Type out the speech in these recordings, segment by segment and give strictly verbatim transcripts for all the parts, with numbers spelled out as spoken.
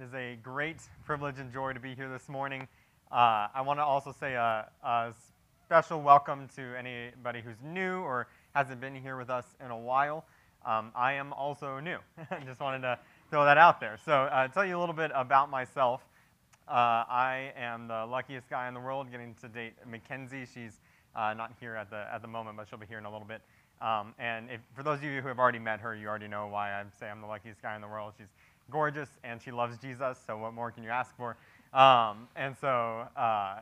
It is a great privilege and joy to be here this morning. Uh, I want to also say a, a special welcome to anybody who's new or hasn't been here with us in a while. Um, I am also new. I just wanted to throw that out there. So uh, tell you a little bit about myself. Uh, I am the luckiest guy in the world getting to date Mackenzie. She's uh, not here at the, at the moment, but she'll be here in a little bit. Um, and if, for those of you who have already met her, you already know why I say I'm the luckiest guy in the world. She's gorgeous, and she loves Jesus, so what more can you ask for? Um, and so uh,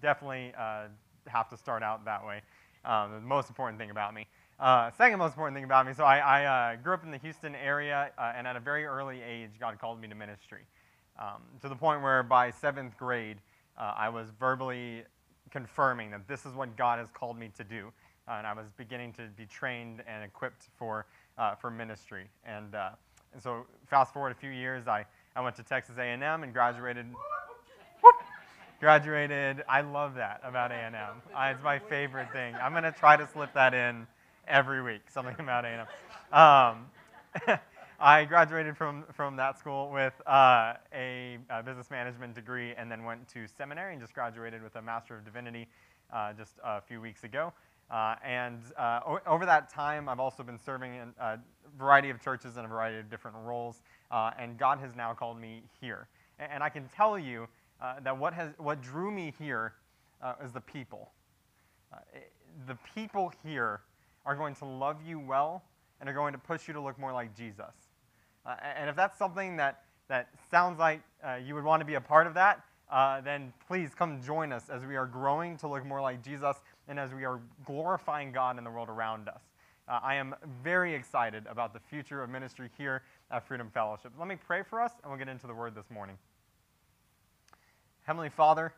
definitely uh, have to start out that way. Um, the most important thing about me. Uh, second most important thing about me, so I, I uh, grew up in the Houston area, uh, and at a very early age, God called me to ministry. Um, to the point where by seventh grade, uh, I was verbally confirming that this is what God has called me to do. Uh, and I was beginning to be trained and equipped for, uh, for ministry. And, uh, and so fast forward a few years, I, I went to Texas A and M and graduated. whoop, graduated. I love that about A and M. Uh, it's my favorite thing. I'm going to try to slip that in every week, something about A and M. Um, I graduated from, from that school with uh, a, a business management degree and then went to seminary and just graduated with a Master of Divinity uh, just a few weeks ago. Uh, and uh, over that time, I've also been serving in a variety of churches in a variety of different roles, uh, and God has now called me here. And, and I can tell you uh, that what has what drew me here uh, is the people. Uh, it, the people here are going to love you well and are going to push you to look more like Jesus. Uh, and if that's something that, that sounds like uh, you would want to be a part of that, Uh, then please come join us as we are growing to look more like Jesus and as we are glorifying God in the world around us. Uh, I am very excited about the future of ministry here at Freedom Fellowship. Let me pray for us, and we'll get into the Word this morning. Heavenly Father,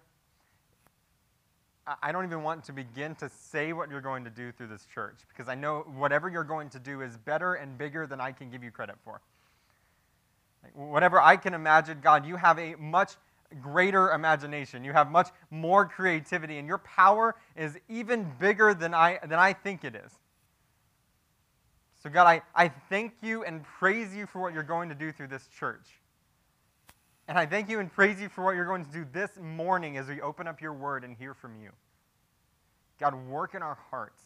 I don't even want to begin to say what you're going to do through this church, because I know whatever you're going to do is better and bigger than I can give you credit for. Like, whatever I can imagine, God, you have a much greater imagination. You have much more creativity, and your power is even bigger than I than I think it is. So God, I, I thank you and praise you for what you're going to do through this church. And I thank you and praise you for what you're going to do this morning as we open up your word and hear from you. God, work in our hearts.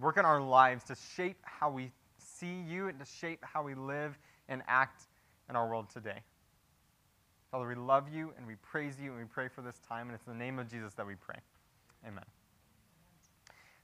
Work in our lives to shape how we see you and to shape how we live and act in our world today. Father, we love you, and we praise you, and we pray for this time, and it's in the name of Jesus that we pray. Amen.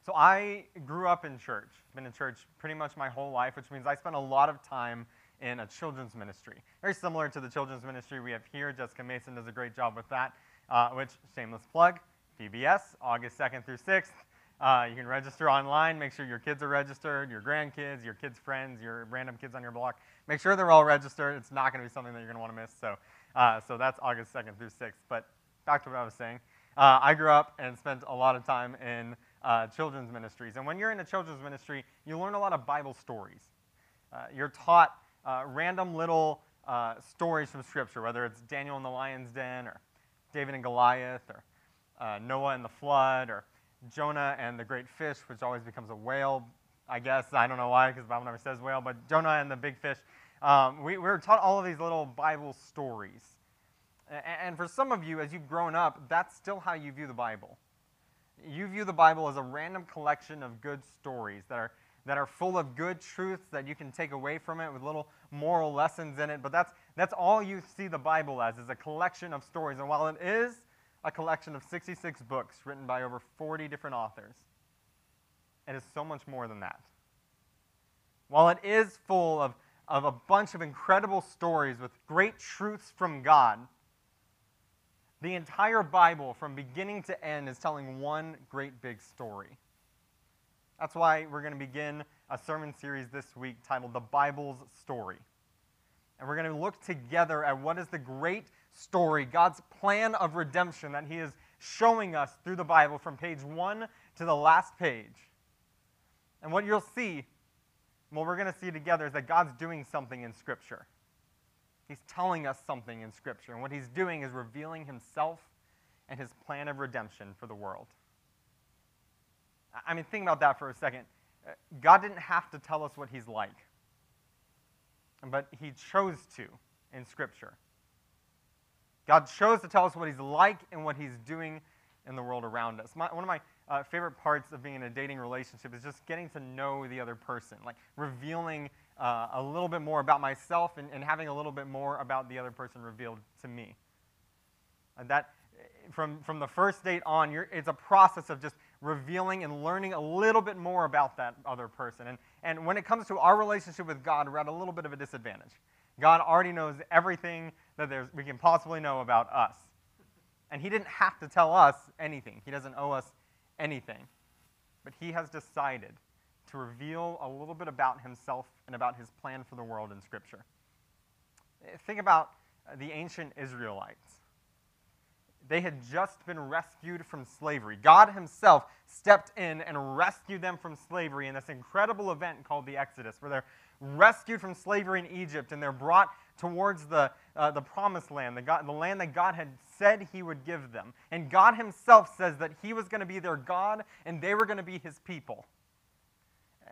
So I grew up in church. I've been in church pretty much my whole life, which means I spent a lot of time in a children's ministry. Very similar to the children's ministry we have here. Jessica Mason does a great job with that, uh, which, shameless plug, P B S, August second through sixth. Uh, you can register online. Make sure your kids are registered, your grandkids, your kids' friends, your random kids on your block. Make sure they're all registered. It's not going to be something that you're going to want to miss, so... Uh, so that's August second through sixth, but back to what I was saying. Uh, I grew up and spent a lot of time in uh, children's ministries. And when you're in a children's ministry, you learn a lot of Bible stories. Uh, you're taught uh, random little uh, stories from Scripture, whether it's Daniel in the lion's den, or David and Goliath, or uh, Noah and the flood, or Jonah and the great fish, which always becomes a whale, I guess. I don't know why, because the Bible never says whale, but Jonah and the big fish. Um, we, we were taught all of these little Bible stories. And, and for some of you, as you've grown up, that's still how you view the Bible. You view the Bible as a random collection of good stories that are, that are full of good truths that you can take away from it with little moral lessons in it. But that's, that's all you see the Bible as, is a collection of stories. And while it is a collection of sixty-six books written by over forty different authors, it is so much more than that. While it is full of of a bunch of incredible stories with great truths from God, the entire Bible from beginning to end is telling one great big story. That's why we're going to begin a sermon series this week titled The Bible's Story. And we're going to look together at what is the great story, God's plan of redemption that he is showing us through the Bible from page one to the last page. And what you'll see, what we're going to see together, is that God's doing something in Scripture. He's telling us something in Scripture. And what he's doing is revealing himself and his plan of redemption for the world. I mean, think about that for a second. God didn't have to tell us what he's like, but he chose to in Scripture. God chose to tell us what he's like and what he's doing in the world around us. My, one of my uh, favorite parts of being in a dating relationship is just getting to know the other person, like revealing uh, a little bit more about myself and, and having a little bit more about the other person revealed to me. And that, from, from the first date on, you're, it's a process of just revealing and learning a little bit more about that other person. And, and when it comes to our relationship with God, we're at a little bit of a disadvantage. God already knows everything that there's, we can possibly know about us. And he didn't have to tell us anything. He doesn't owe us anything. But he has decided to reveal a little bit about himself and about his plan for the world in Scripture. Think about the ancient Israelites. They had just been rescued from slavery. God himself stepped in and rescued them from slavery in this incredible event called the Exodus, where they're rescued from slavery in Egypt, and they're brought towards the, uh, the promised land, the, God, the land that God had said he would give them. And God himself says that he was going to be their God, and they were going to be his people.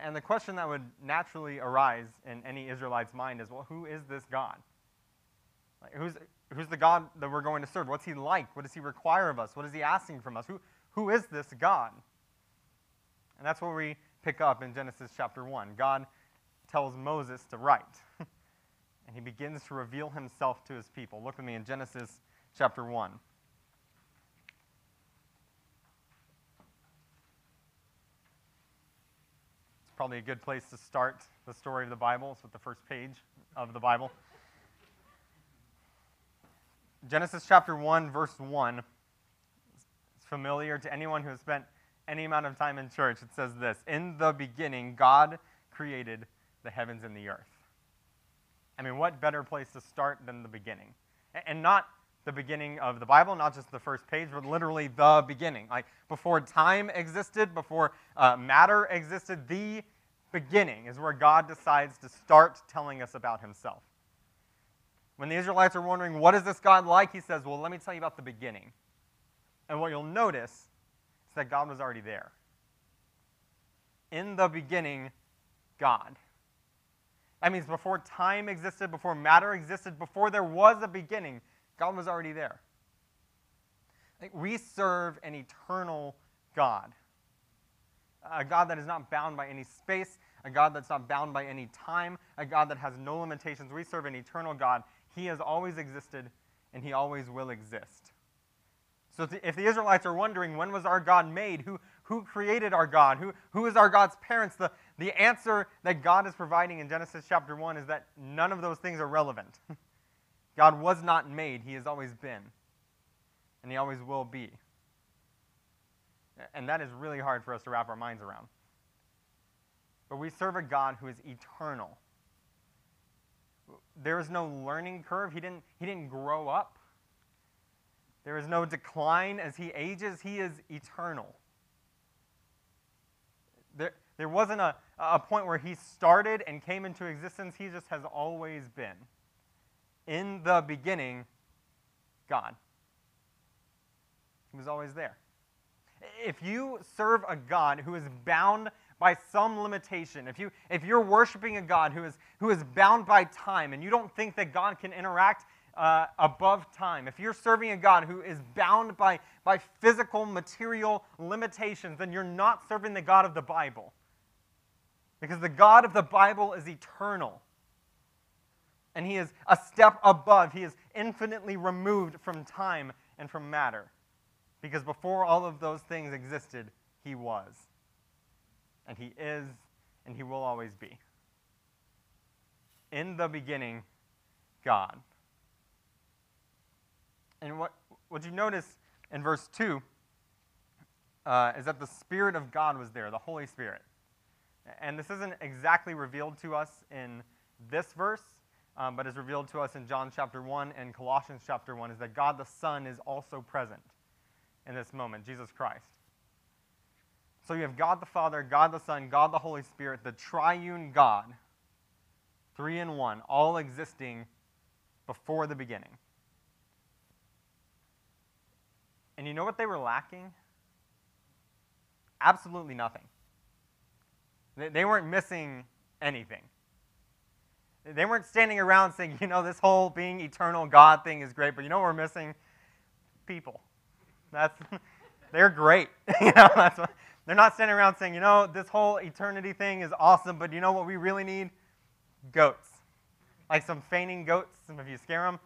And the question that would naturally arise in any Israelite's mind is, well, who is this God? Like, who's... Who's the God that we're going to serve? What's he like? What does he require of us? What is he asking from us? Who, who is this God? And that's where we pick up in Genesis chapter one. God tells Moses to write, and he begins to reveal himself to his people. Look with me in Genesis chapter one. It's probably a good place to start the story of the Bible. It's with the first page of the Bible. Genesis chapter one, verse one, it's familiar to anyone who has spent any amount of time in church. It says this: in the beginning, God created the heavens and the earth. I mean, what better place to start than the beginning? And not the beginning of the Bible, not just the first page, but literally the beginning. Like, before time existed, before uh, matter existed, the beginning is where God decides to start telling us about himself. When the Israelites are wondering, what is this God like? He says, well, let me tell you about the beginning. And what you'll notice is that God was already there. In the beginning, God. That means before time existed, before matter existed, before there was a beginning, God was already there. Like, we serve an eternal God. A God that is not bound by any space, a God that's not bound by any time, a God that has no limitations. We serve an eternal God. He has always existed, and he always will exist. So if the Israelites are wondering, when was our God made? Who, who created our God? Who, who is our God's parents? The, the answer that God is providing in Genesis chapter one is that none of those things are relevant. God was not made. He has always been, and he always will be. And that is really hard for us to wrap our minds around. But we serve a God who is eternal. There is no learning curve. He didn't, he didn't grow up. There is no decline as he ages. He is eternal. There, there wasn't a, a point where he started and came into existence. He just has always been. In the beginning, God. He was always there. If you serve a God who is bound by some limitation, if, you, if you're worshiping a God who is, who is bound by time, and you don't think that God can interact uh, above time, if you're serving a God who is bound by, by physical, material limitations, then you're not serving the God of the Bible. Because the God of the Bible is eternal. And he is a step above. He is infinitely removed from time and from matter. Because before all of those things existed, he was. And he is, and he will always be. In the beginning, God. And what, what you notice in verse two uh, is that the Spirit of God was there, the Holy Spirit. And this isn't exactly revealed to us in this verse, um, but is revealed to us in John chapter one and Colossians chapter one, is that God the Son is also present in this moment, Jesus Christ. So you have God the Father, God the Son, God the Holy Spirit, the triune God, three in one, all existing before the beginning. And you know what they were lacking? Absolutely nothing. They weren't missing anything. They weren't standing around saying, you know, this whole being eternal God thing is great, but you know what we're missing? People. That's, they're great. You know, that's what, they're not standing around saying, you know, this whole eternity thing is awesome, but you know what we really need? Goats. Like some fainting goats, and if you scare them.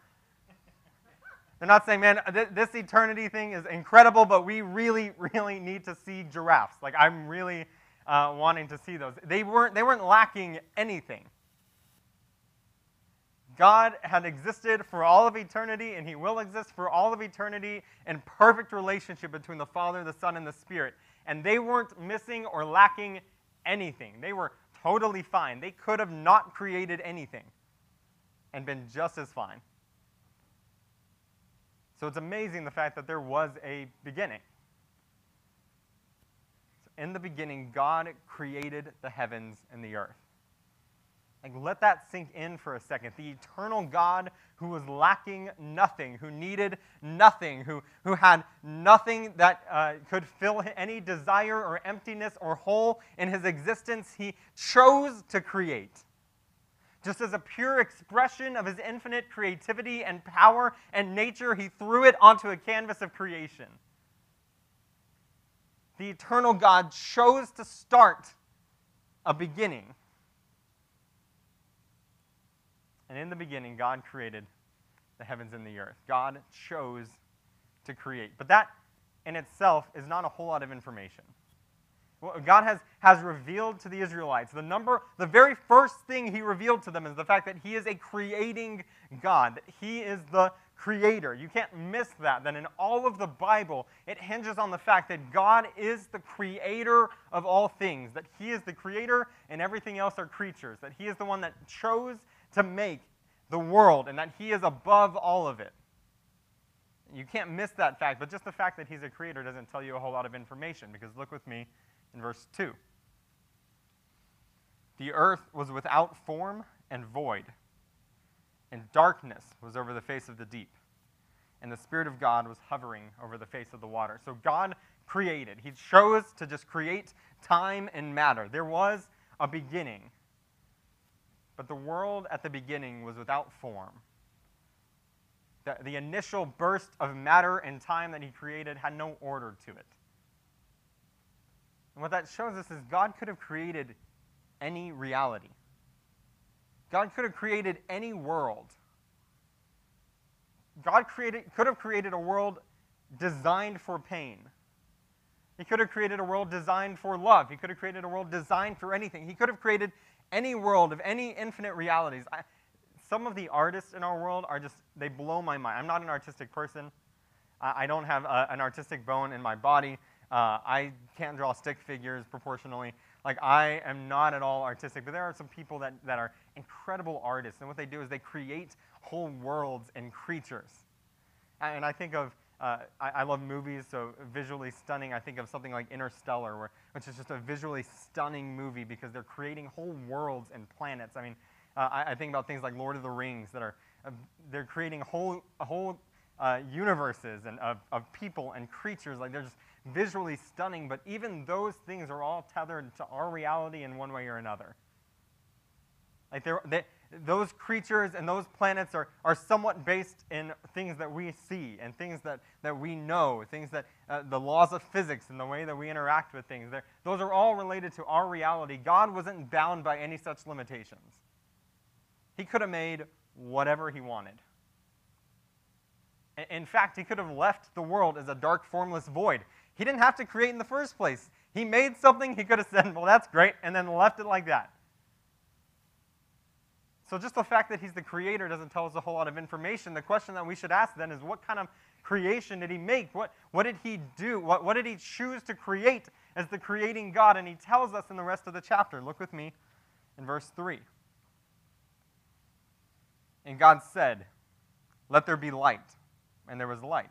They're not saying, man, th this eternity thing is incredible, but we really, really need to see giraffes. Like, I'm really uh, wanting to see those. They weren't, they weren't lacking anything. God had existed for all of eternity, and he will exist for all of eternity in perfect relationship between the Father, the Son, and the Spirit. And they weren't missing or lacking anything. They were totally fine. They could have not created anything and been just as fine. So it's amazing the fact that there was a beginning. So in the beginning, God created the heavens and the earth. Like, let that sink in for a second. The eternal God who was lacking nothing, who needed nothing, who, who had nothing that uh, could fill any desire or emptiness or hole in his existence, he chose to create. Just as a pure expression of his infinite creativity and power and nature, he threw it onto a canvas of creation. The eternal God chose to start a beginning. And in the beginning, God created the heavens and the earth. God chose to create. But that in itself is not a whole lot of information. God has, has revealed to the Israelites, the number, the very first thing he revealed to them is the fact that he is a creating God, that he is the creator. You can't miss that, that in all of the Bible, it hinges on the fact that God is the creator of all things, that he is the creator and everything else are creatures, that he is the one that chose to make the world and that he is above all of it. You can't miss that fact, but just the fact that he's a creator doesn't tell you a whole lot of information, because look with me in verse two. The earth was without form and void, and darkness was over the face of the deep, and the Spirit of God was hovering over the face of the water. So God created. He chose to just create time and matter. There was a beginning, but the world at the beginning was without form. The, the initial burst of matter and time that he created had no order to it. And what that shows us is God could have created any reality. God could have created any world. God created, could have created a world designed for pain. He could have created a world designed for love. He could have created a world designed for anything. He could have created any world of any infinite realities. I, some of the artists in our world are just, they blow my mind. I'm not an artistic person. I, I don't have a, an artistic bone in my body. Uh, I can't draw stick figures proportionally. Like, I am not at all artistic, but there are some people that, that are incredible artists, and what they do is they create whole worlds and creatures. And I think of, uh, I, I love movies, so visually stunning, I think of something like Interstellar, where, which is just a visually stunning movie because they're creating whole worlds and planets. I mean, uh, I, I think about things like Lord of the Rings that are, uh, they're creating whole, whole uh, universes and of, of people and creatures. Like, they're just visually stunning, but even those things are all tethered to our reality in one way or another. Like they, those creatures and those planets are, are somewhat based in things that we see and things that, that we know, things that uh, the laws of physics and the way that we interact with things, those are all related to our reality. God wasn't bound by any such limitations. He could have made whatever he wanted. In fact, he could have left the world as a dark, formless void. He didn't have to create in the first place. He made something, he could have said, well, that's great, and then left it like that. So just the fact that he's the creator doesn't tell us a whole lot of information. The question that we should ask then is, what kind of creation did he make? What, what did he do? What, what did he choose to create as the creating God? And he tells us in the rest of the chapter. Look with me in verse three. And God said, let there be light. And there was light.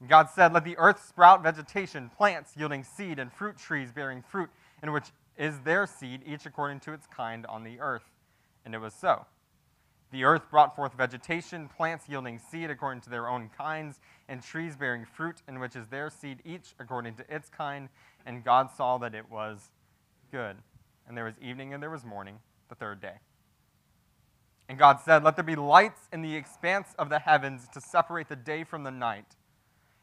And God said, let the earth sprout vegetation, plants yielding seed, and fruit trees bearing fruit, in which is their seed, each according to its kind on the earth. And it was so. The earth brought forth vegetation, plants yielding seed according to their own kinds, and trees bearing fruit, in which is their seed, each according to its kind. And God saw that it was good. And there was evening and there was morning, the third day. And God said, let there be lights in the expanse of the heavens to separate the day from the night.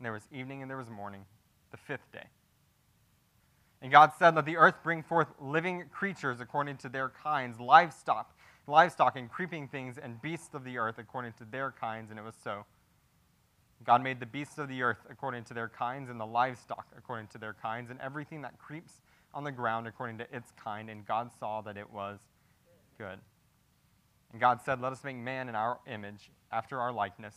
And there was evening and there was morning, the fifth day. And God said, let the earth bring forth living creatures according to their kinds, livestock, livestock and creeping things and beasts of the earth according to their kinds. And it was so. God made the beasts of the earth according to their kinds, and the livestock according to their kinds, and everything that creeps on the ground according to its kind. And God saw that it was good. And God said, let us make man in our image, after our likeness.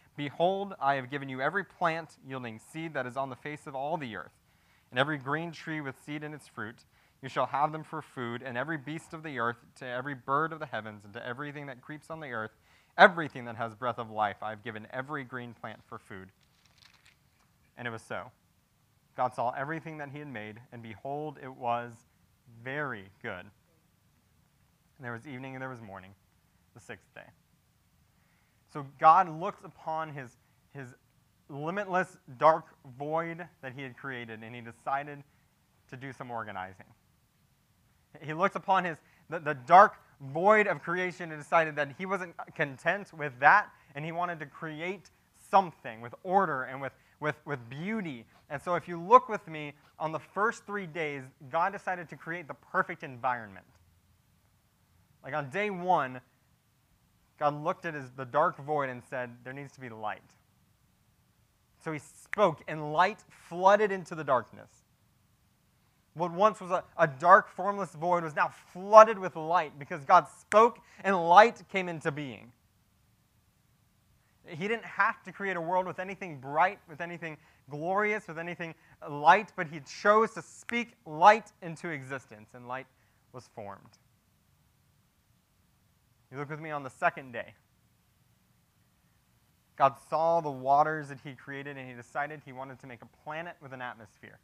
behold, I have given you every plant yielding seed that is on the face of all the earth, and every green tree with seed in its fruit. You shall have them for food, and every beast of the earth, to every bird of the heavens, and to everything that creeps on the earth, everything that has breath of life, I have given every green plant for food. And it was so. God saw everything that he had made, and behold, it was very good. And there was evening and there was morning, the sixth day. So God looked upon his, his limitless dark void that he had created, and he decided to do some organizing. He looked upon his the, the dark void of creation and decided that he wasn't content with that, and he wanted to create something with order and with With, with beauty. And so if you look with me, on the first three days, God decided to create the perfect environment. Like on day one, God looked at his, the dark void and said, there needs to be light. So he spoke, and light flooded into the darkness. What once was a, a dark, formless void was now flooded with light, because God spoke, and light came into being. He didn't have to create a world with anything bright, with anything glorious, with anything light, but he chose to speak light into existence, and light was formed. You look with me on the second day. God saw the waters that he created, and he decided he wanted to make a planet with an atmosphere.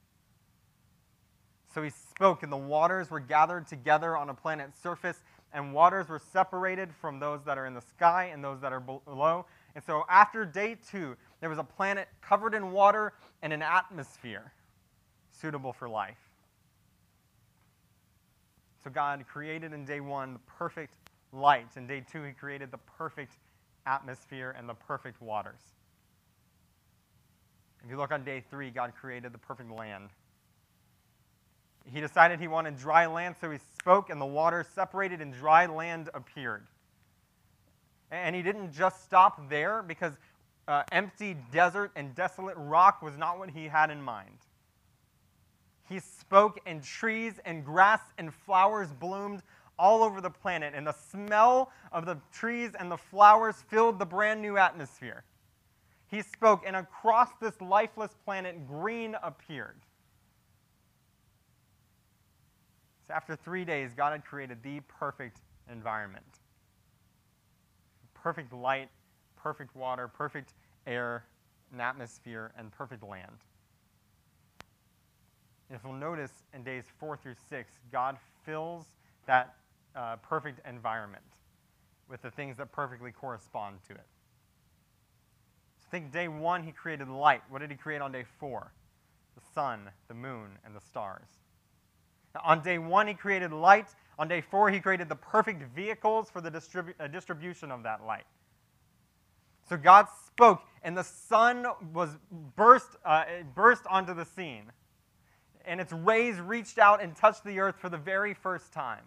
So he spoke, and the waters were gathered together on a planet's surface, and waters were separated from those that are in the sky and those that are below. And so after day two, there was a planet covered in water and an atmosphere suitable for life. So God created in day one the perfect light. In day two, he created the perfect atmosphere and the perfect waters. If you look on day three, God created the perfect land. He decided he wanted dry land, so he spoke, and the water separated, and dry land appeared. And he didn't just stop there, because uh, empty desert and desolate rock was not what he had in mind. He spoke, and trees and grass and flowers bloomed all over the planet, and the smell of the trees and the flowers filled the brand new atmosphere. He spoke, and across this lifeless planet, green appeared. So after three days, God had created the perfect environment. Perfect light, perfect water, perfect air, an atmosphere, and perfect land. And if you'll notice, in days four through six, God fills that uh, perfect environment with the things that perfectly correspond to it. So think day one, he created light. What did he create on day four? The sun, the moon, and the stars. Now, on day one, he created light. On day four, he created the perfect vehicles for the distribu- uh, distribution of that light. So God spoke, and the sun was burst, uh, burst onto the scene. And its rays reached out and touched the earth for the very first time.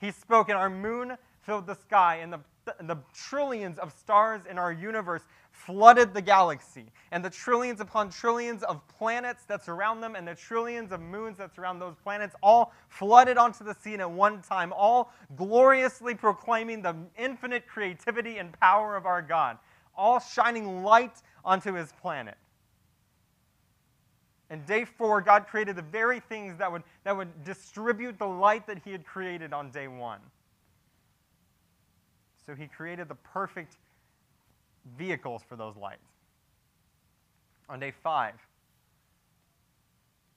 He spoke, and our moon filled the sky, and the, the trillions of stars in our universe flooded the galaxy, and the trillions upon trillions of planets that surround them, and the trillions of moons that surround those planets, all flooded onto the scene at one time, all gloriously proclaiming the infinite creativity and power of our God, all shining light onto his planet. And day four, God created the very things that would, that would distribute the light that he had created on day one. So he created the perfect vehicles for those lights. On day five,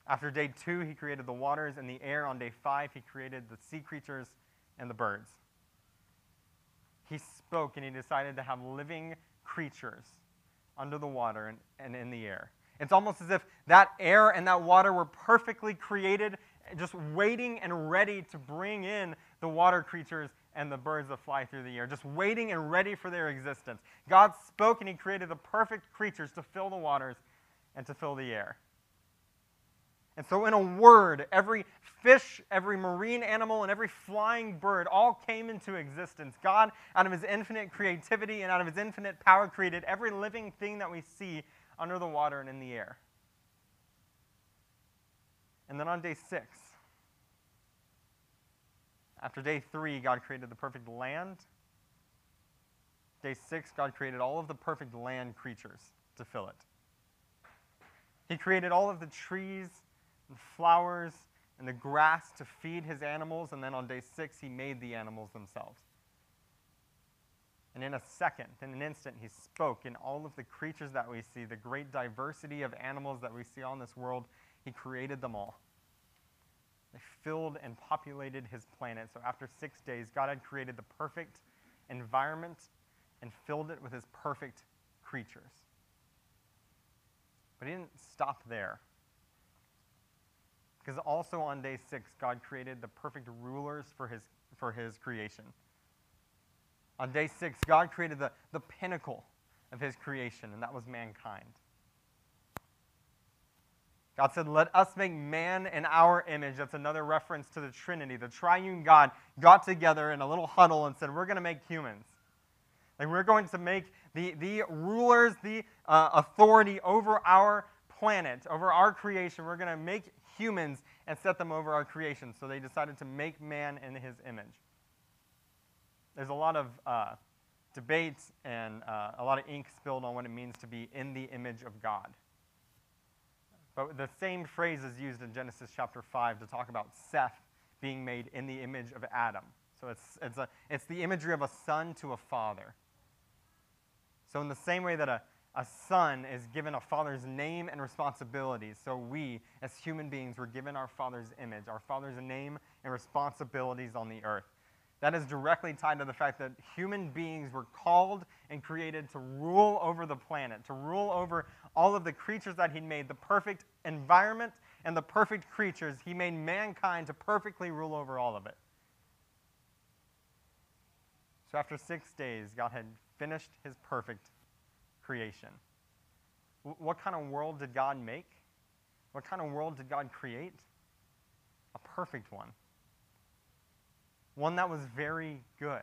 after day two, he created the waters and the air. On day five, he created the sea creatures and the birds. He spoke, and he decided to have living creatures under the water and, and in the air. It's almost as if that air and that water were perfectly created, just waiting and ready to bring in the water creatures and the birds that fly through the air, just waiting and ready for their existence. God spoke, and he created the perfect creatures to fill the waters and to fill the air. And so in a word, every fish, every marine animal, and every flying bird all came into existence. God, out of his infinite creativity and out of his infinite power, created every living thing that we see under the water and in the air. And then on day six, after day three, God created the perfect land. Day six, God created all of the perfect land creatures to fill it. He created all of the trees and flowers and the grass to feed his animals, and then on day six, he made the animals themselves. And in a second, in an instant, he spoke, and all of the creatures that we see, the great diversity of animals that we see on this world, he created them all. They filled and populated his planet. So after six days, God had created the perfect environment and filled it with his perfect creatures. But he didn't stop there. Because also on day six, God created the perfect rulers for his, for his creation. On day six, God created the, the pinnacle of his creation, and that was mankind. God said, let us make man in our image. That's another reference to the Trinity. The triune God got together in a little huddle and said, we're going to make humans. Like, we're going to make the, the rulers, the uh, authority over our planet, over our creation. We're going to make humans and set them over our creation. So they decided to make man in his image. There's a lot of uh, debate and uh, a lot of ink spilled on what it means to be in the image of God. But the same phrase is used in Genesis chapter five to talk about Seth being made in the image of Adam. So it's, it's, a, it's the imagery of a son to a father. So in the same way that a, a son is given a father's name and responsibilities, so we as human beings were given our father's image, our father's name and responsibilities on the earth. That is directly tied to the fact that human beings were called and created to rule over the planet, to rule over all of the creatures that he made, the perfect environment and the perfect creatures. He made mankind to perfectly rule over all of it. So after six days, God had finished his perfect creation. What kind of world did God make? What kind of world did God create? A perfect one. One that was very good.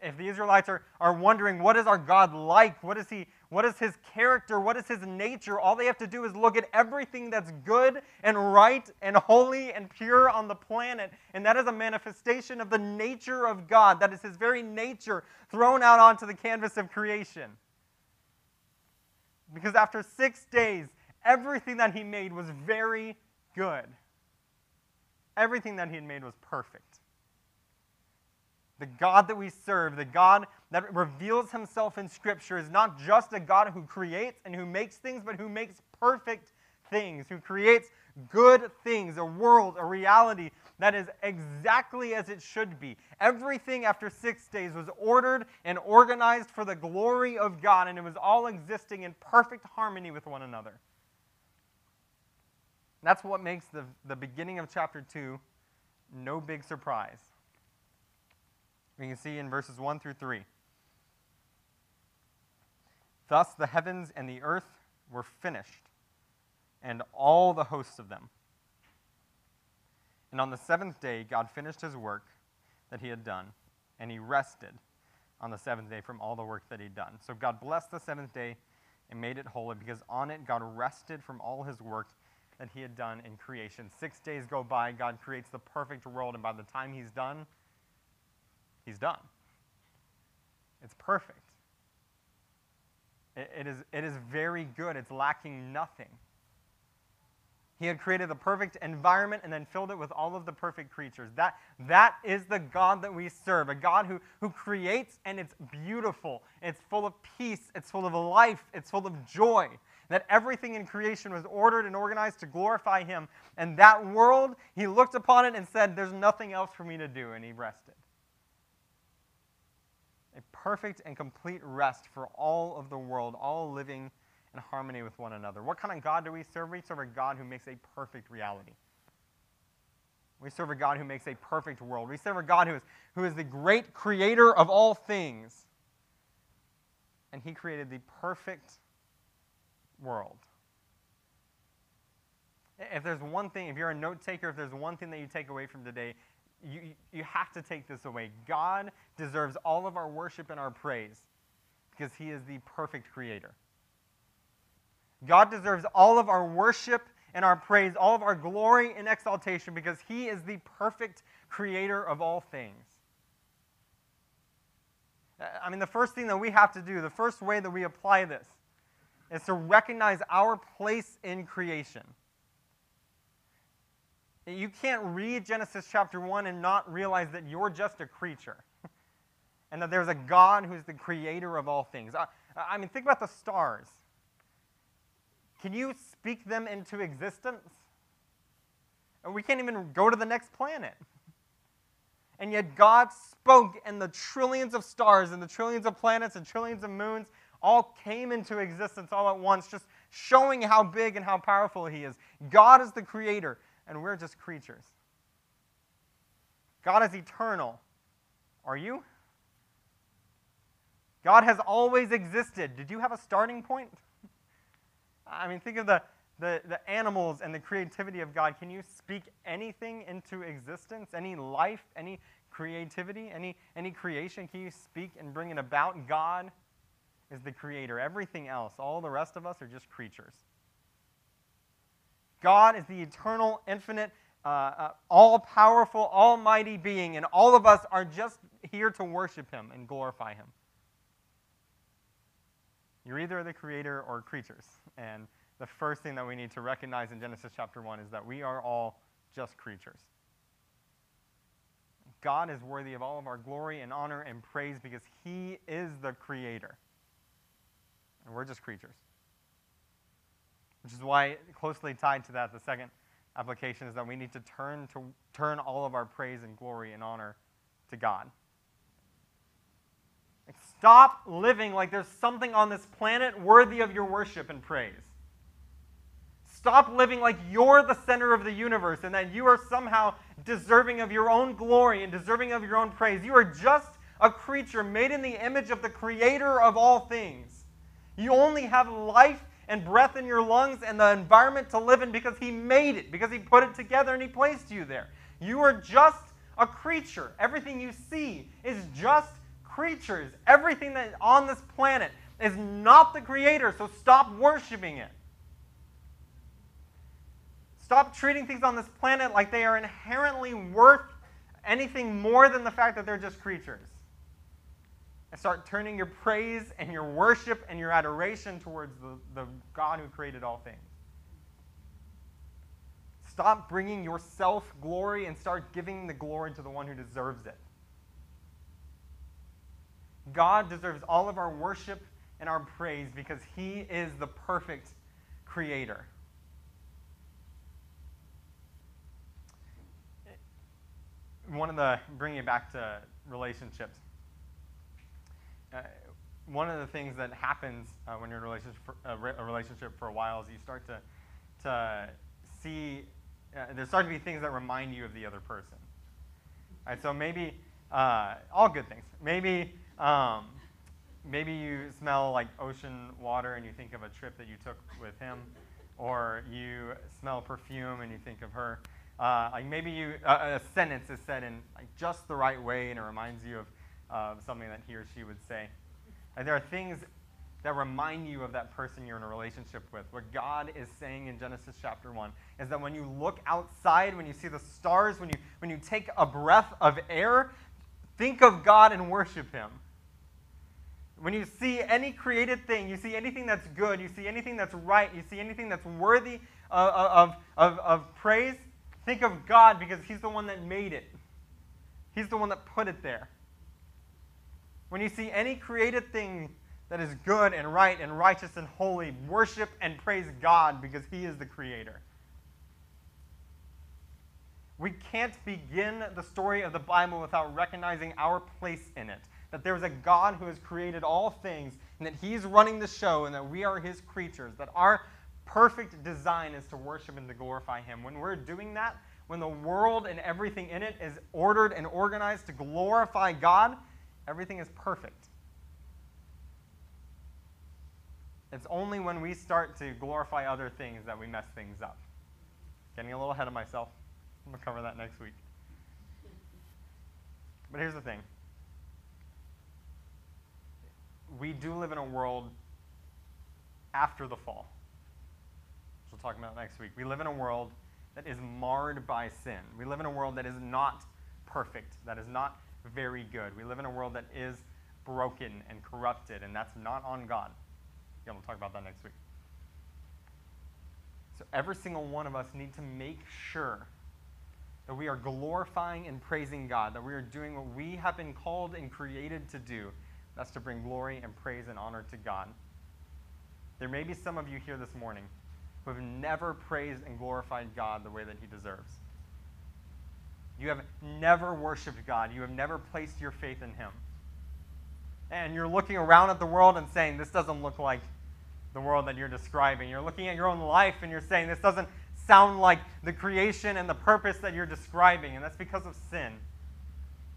If the Israelites are, are wondering, what is our God like? What is he, what is his character? What is his nature? All they have to do is look at everything that's good and right and holy and pure on the planet. And that is a manifestation of the nature of God. That is his very nature thrown out onto the canvas of creation. Because after six days, everything that he made was very good. Everything that he had made was perfect. The God that we serve, the God that reveals himself in Scripture, is not just a God who creates and who makes things, but who makes perfect things, who creates good things, a world, a reality that is exactly as it should be. Everything after six days was ordered and organized for the glory of God, and it was all existing in perfect harmony with one another. That's what makes the, the beginning of chapter two no big surprise. We can see in verses one through three. Thus the heavens and the earth were finished, and all the hosts of them. And on the seventh day God finished his work that he had done, and he rested on the seventh day from all the work that he'd done. So God blessed the seventh day and made it holy, because on it God rested from all his work that he had done in creation. Six days go by, God creates the perfect world, and by the time he's done, he's done. It's perfect. It, it, is, it is very good. It's lacking nothing. He had created the perfect environment and then filled it with all of the perfect creatures. That, that is the God that we serve, a God who, who creates, and it's beautiful. It's full of peace. It's full of life. It's full of joy. That everything in creation was ordered and organized to glorify him. And that world, he looked upon it and said, there's nothing else for me to do, and he rested. A perfect and complete rest for all of the world, all living in harmony with one another. What kind of God do we serve? We serve a God who makes a perfect reality. We serve a God who makes a perfect world. We serve a God who is, who is the great creator of all things. And he created the perfect world. If there's one thing, if you're a note taker, if there's one thing that you take away from today, you, you have to take this away. God deserves all of our worship and our praise because he is the perfect creator. God deserves all of our worship and our praise, all of our glory and exaltation, because he is the perfect creator of all things. I mean, the first thing that we have to do, the first way that we apply this, is to recognize our place in creation. You can't read Genesis chapter one and not realize that you're just a creature and that there's a God who's the creator of all things. I, I mean, think about the stars. Can you speak them into existence? We can't even go to the next planet. And yet God spoke, and the trillions of stars and the trillions of planets and trillions of moons all came into existence all at once, just showing how big and how powerful he is. God is the creator, and we're just creatures. God is eternal. Are you? God has always existed. Did you have a starting point? I mean, think of the, the, the animals and the creativity of God. Can you speak anything into existence? Any life, any creativity, any, any creation? Can you speak and bring it about? God is the creator. Everything else, all the rest of us are just creatures. God is the eternal, infinite, uh, uh, all-powerful, almighty being, and all of us are just here to worship him and glorify him. You're either the creator or creatures. And the first thing that we need to recognize in Genesis chapter one is that we are all just creatures. God is worthy of all of our glory and honor and praise because he is the creator. And we're just creatures. Which is why, closely tied to that, the second application is that we need to turn, to, turn all of our praise and glory and honor to God. Stop living like there's something on this planet worthy of your worship and praise. Stop living like you're the center of the universe and that you are somehow deserving of your own glory and deserving of your own praise. You are just a creature made in the image of the creator of all things. You only have life and breath in your lungs and the environment to live in because he made it, because he put it together and he placed you there. You are just a creature. Everything you see is just creatures. Everything that is on this planet is not the creator, so stop worshiping it. Stop treating things on this planet like they are inherently worth anything more than the fact that they're just creatures. And start turning your praise and your worship and your adoration towards the, the God who created all things. Stop bringing yourself glory and start giving the glory to the one who deserves it. God deserves all of our worship and our praise because he is the perfect creator. One of the, bringing it back to relationships, uh, one of the things that happens uh, when you're in a relationship, for, uh, re a relationship for a while is you start to, to see, uh, there start to be things that remind you of the other person. All right, so maybe, uh, all good things, maybe, um, maybe you smell like ocean water and you think of a trip that you took with him, or you smell perfume and you think of her. Uh, like maybe you, uh, a sentence is said in like just the right way and it reminds you of uh, something that he or she would say. And there are things that remind you of that person you're in a relationship with. What God is saying in Genesis chapter one is that when you look outside, when you see the stars, when you, when you take a breath of air, think of God and worship him. When you see any created thing, you see anything that's good, you see anything that's right, you see anything that's worthy of, of, of, of praise, think of God because he's the one that made it. He's the one that put it there. When you see any created thing that is good and right and righteous and holy, worship and praise God because he is the creator. We can't begin the story of the Bible without recognizing our place in it. That there is a God who has created all things and that he's running the show and that we are his creatures, that our perfect design is to worship and to glorify him. When we're doing that, when the world and everything in it is ordered and organized to glorify God, everything is perfect. It's only when we start to glorify other things that we mess things up. Getting a little ahead of myself. I'm going to cover that next week. But here's the thing. We do live in a world after the fall. We'll talk about next week. We live in a world that is marred by sin. We live in a world that is not perfect, that is not very good. We live in a world that is broken and corrupted, and that's not on God. Yeah, we'll talk about that next week. So every single one of us need to make sure that we are glorifying and praising God, that we are doing what we have been called and created to do. That's to bring glory and praise and honor to God. There may be some of you here this morning who have never praised and glorified God the way that he deserves. You have never worshiped God. You have never placed your faith in him. And you're looking around at the world and saying, this doesn't look like the world that you're describing. You're looking at your own life and you're saying, this doesn't sound like the creation and the purpose that you're describing. And that's because of sin.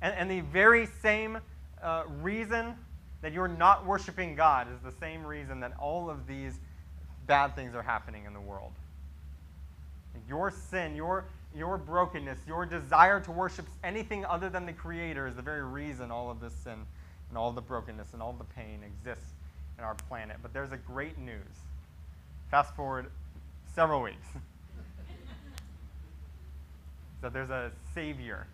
And, and the very same uh, reason that you're not worshiping God is the same reason that all of these bad things are happening in the world. Your sin, your, your brokenness, your desire to worship anything other than the Creator is the very reason all of this sin and all the brokenness and all the pain exists in our planet. But there's a great news. Fast forward several weeks. So there's a Savior.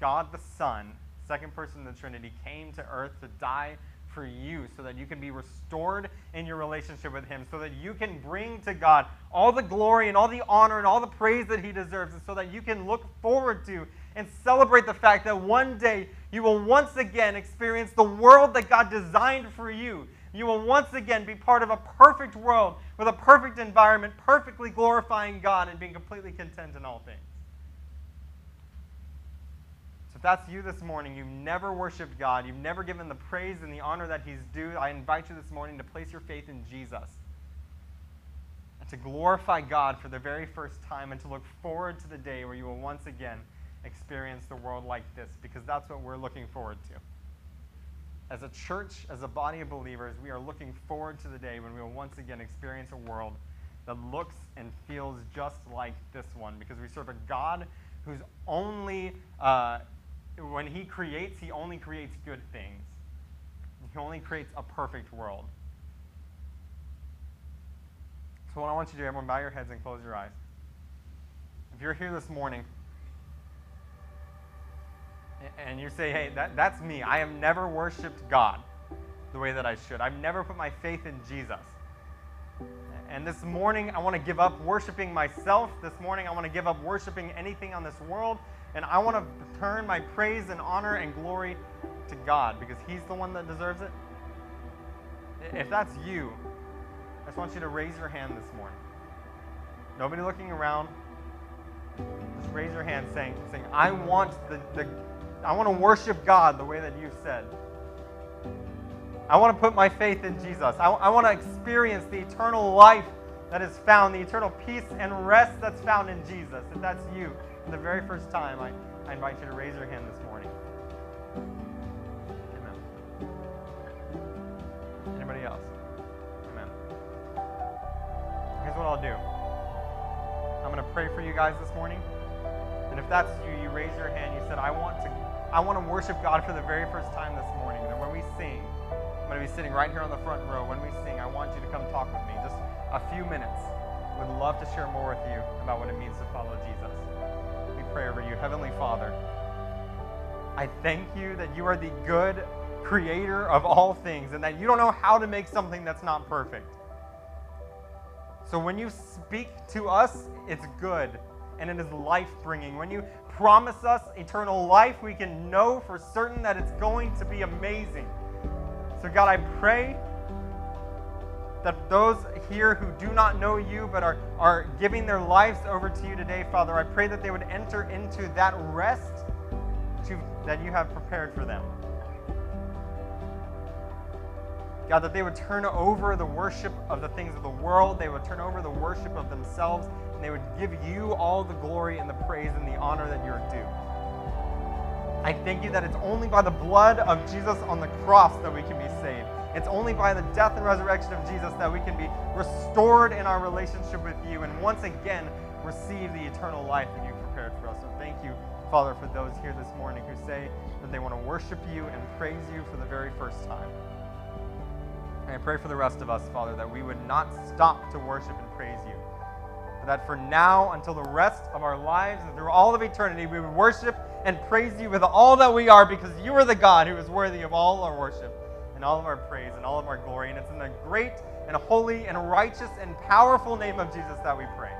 God the Son, second person of the Trinity, came to earth to die for you so that you can be restored in your relationship with him, so that you can bring to God all the glory and all the honor and all the praise that he deserves, and so that you can look forward to and celebrate the fact that one day you will once again experience the world that God designed for you. You will once again be part of a perfect world with a perfect environment, perfectly glorifying God and being completely content in all things. If that's you this morning, you've never worshiped God, you've never given the praise and the honor that he's due, I invite you this morning to place your faith in Jesus and to glorify God for the very first time and to look forward to the day where you will once again experience the world like this, because that's what we're looking forward to. As a church, as a body of believers, we are looking forward to the day when we will once again experience a world that looks and feels just like this one, because we serve a God who's only, uh, when he creates, he only creates good things. He only creates a perfect world. So what I want you to do, everyone, bow your heads and close your eyes. If you're here this morning and you say, hey, that, that's me. I have never worshipped God the way that I should. I've never put my faith in Jesus. And this morning, I want to give up worshiping myself. This morning, I want to give up worshiping anything on this world. And I want to turn my praise and honor and glory to God, because he's the one that deserves it. If that's you, I just want you to raise your hand this morning. Nobody looking around. Just raise your hand saying, saying I want the, the I want to worship God the way that you've said. I want to put my faith in Jesus. I, I want to experience the eternal life that is found, the eternal peace and rest that's found in Jesus. If that's you, for the very first time, I, I invite you to raise your hand this morning. Amen. Anybody else? Amen. Here's what I'll do. I'm going to pray for you guys this morning. And if that's you, you raise your hand. You said, I want to I want to worship God for the very first time this morning. And when we sing, I'm going to be sitting right here on the front row. When we sing, I want you to come talk with me. Just a few minutes. We'd love to share more with you about what it means to follow Jesus. We pray over you. Heavenly Father, I thank you that you are the good creator of all things and that you don't know how to make something that's not perfect. So when you speak to us, it's good and it is life-bringing. When you promise us eternal life, we can know for certain that it's going to be amazing. So God, I pray that those here who do not know you but are, are giving their lives over to you today, Father, I pray that they would enter into that rest to, that you have prepared for them. God, that they would turn over the worship of the things of the world, they would turn over the worship of themselves, and they would give you all the glory and the praise and the honor that you're due. I thank you that it's only by the blood of Jesus on the cross that we can be saved. It's only by the death and resurrection of Jesus that we can be restored in our relationship with you and once again receive the eternal life that you prepared for us. So thank you, Father, for those here this morning who say that they want to worship you and praise you for the very first time. And I pray for the rest of us, Father, that we would not stop to worship and praise you, but that for now, until the rest of our lives and through all of eternity, we would worship and praise you with all that we are, because you are the God who is worthy of all our worship and all of our praise and all of our glory. And it's in the great and holy and righteous and powerful name of Jesus that we pray.